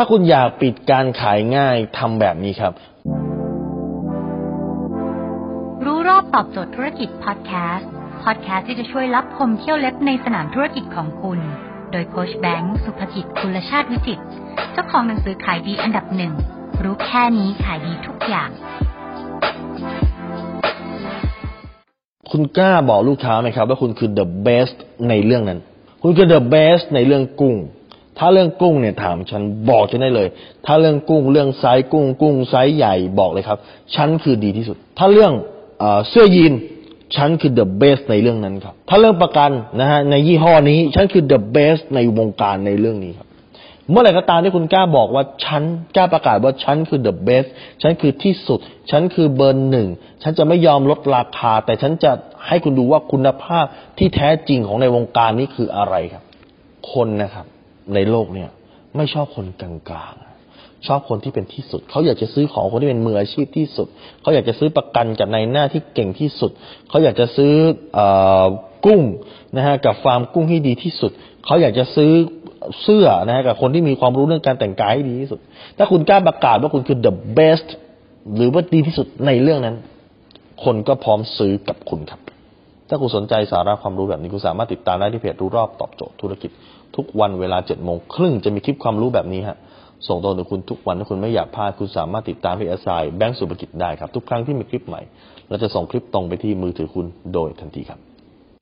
ถ้าคุณอยากปิดการขายง่ายทำแบบนี้ครับรู้รอบตอบโจทย์ธุรกิจพอดแคสต์ที่จะช่วยลับพมเที่ยวเล็บในสนามธุรกิจของคุณโดยโค้ชแบงค์สุภกิจกุลชาติวิจิตรเจ้าของหนังสือขายดีอันดับหนึ่งรู้แค่นี้ขายดีทุกอย่างคุณกล้าบอกลูกค้าไหมครับว่าคุณคือ the best ในเรื่องนั้นคุณคือ the best ในเรื่องกุ้งถ้าเรื่องกุ้งเนี่ยถามฉันบอกฉันได้เลยถ้าเรื่องกุ้งเรื่องไซส์กุ้งไซส์ใหญ่บอกเลยครับฉันคือดีที่สุดถ้าเรื่องเสื้อยีนฉันคือ the best ในเรื่องนั้นครับถ้าเรื่องประกันนะฮะในยี่ห้อนี้ฉันคือ the best ในวงการในเรื่องนี้ครับเมื่อไหร่ก็ตามที่คุณกล้าบอกว่าฉันกล้าประกาศว่าฉันคือ the best ฉันคือที่สุดฉันคือเบอร์หนึ่งฉันจะไม่ยอมลดราคาแต่ฉันจะให้คุณดูว่าคุณภาพที่แท้จริงของในวงการนี้คืออะไรครับคนนะครับในโลกเนี่ยไม่ชอบคนกลางๆชอบคนที่เป็นที่สุดเขาอยากจะซื้อของคนที่เป็นมืออาชีพที่สุดเขาอยากจะซื้อประกันจากนายหน้าที่เก่งที่สุดเขาอยากจะซื้อกุ้งนะฮะกับฟาร์มกุ้งที่ดีที่สุดเขาอยากจะซื้อเสื้อนะฮะกับคนที่มีความรู้เรื่องการแต่งกายให้ดีที่สุดถ้าคุณกล้าประกาศว่าคุณคือ the best หรือว่าดีที่สุดในเรื่องนั้นคนก็พร้อมซื้อกับคุณครับถ้าคุณสนใจสาระความรู้แบบนี้คุณสามารถติดตามได้ที่เพจรู้รอบตอบโจทย์ธุรกิจทุกวันเวลา 7:30 น.จะมีคลิปความรู้แบบนี้ฮะส่งตรงถึงคุณทุกวันถ้าคุณไม่อยากพลาดคุณสามารถติดตามที่ Asai แบงค์สุภกิจได้ครับทุกครั้งที่มีคลิปใหม่เราจะส่งคลิปตรงไปที่มือถือคุณโดยทันทีครับ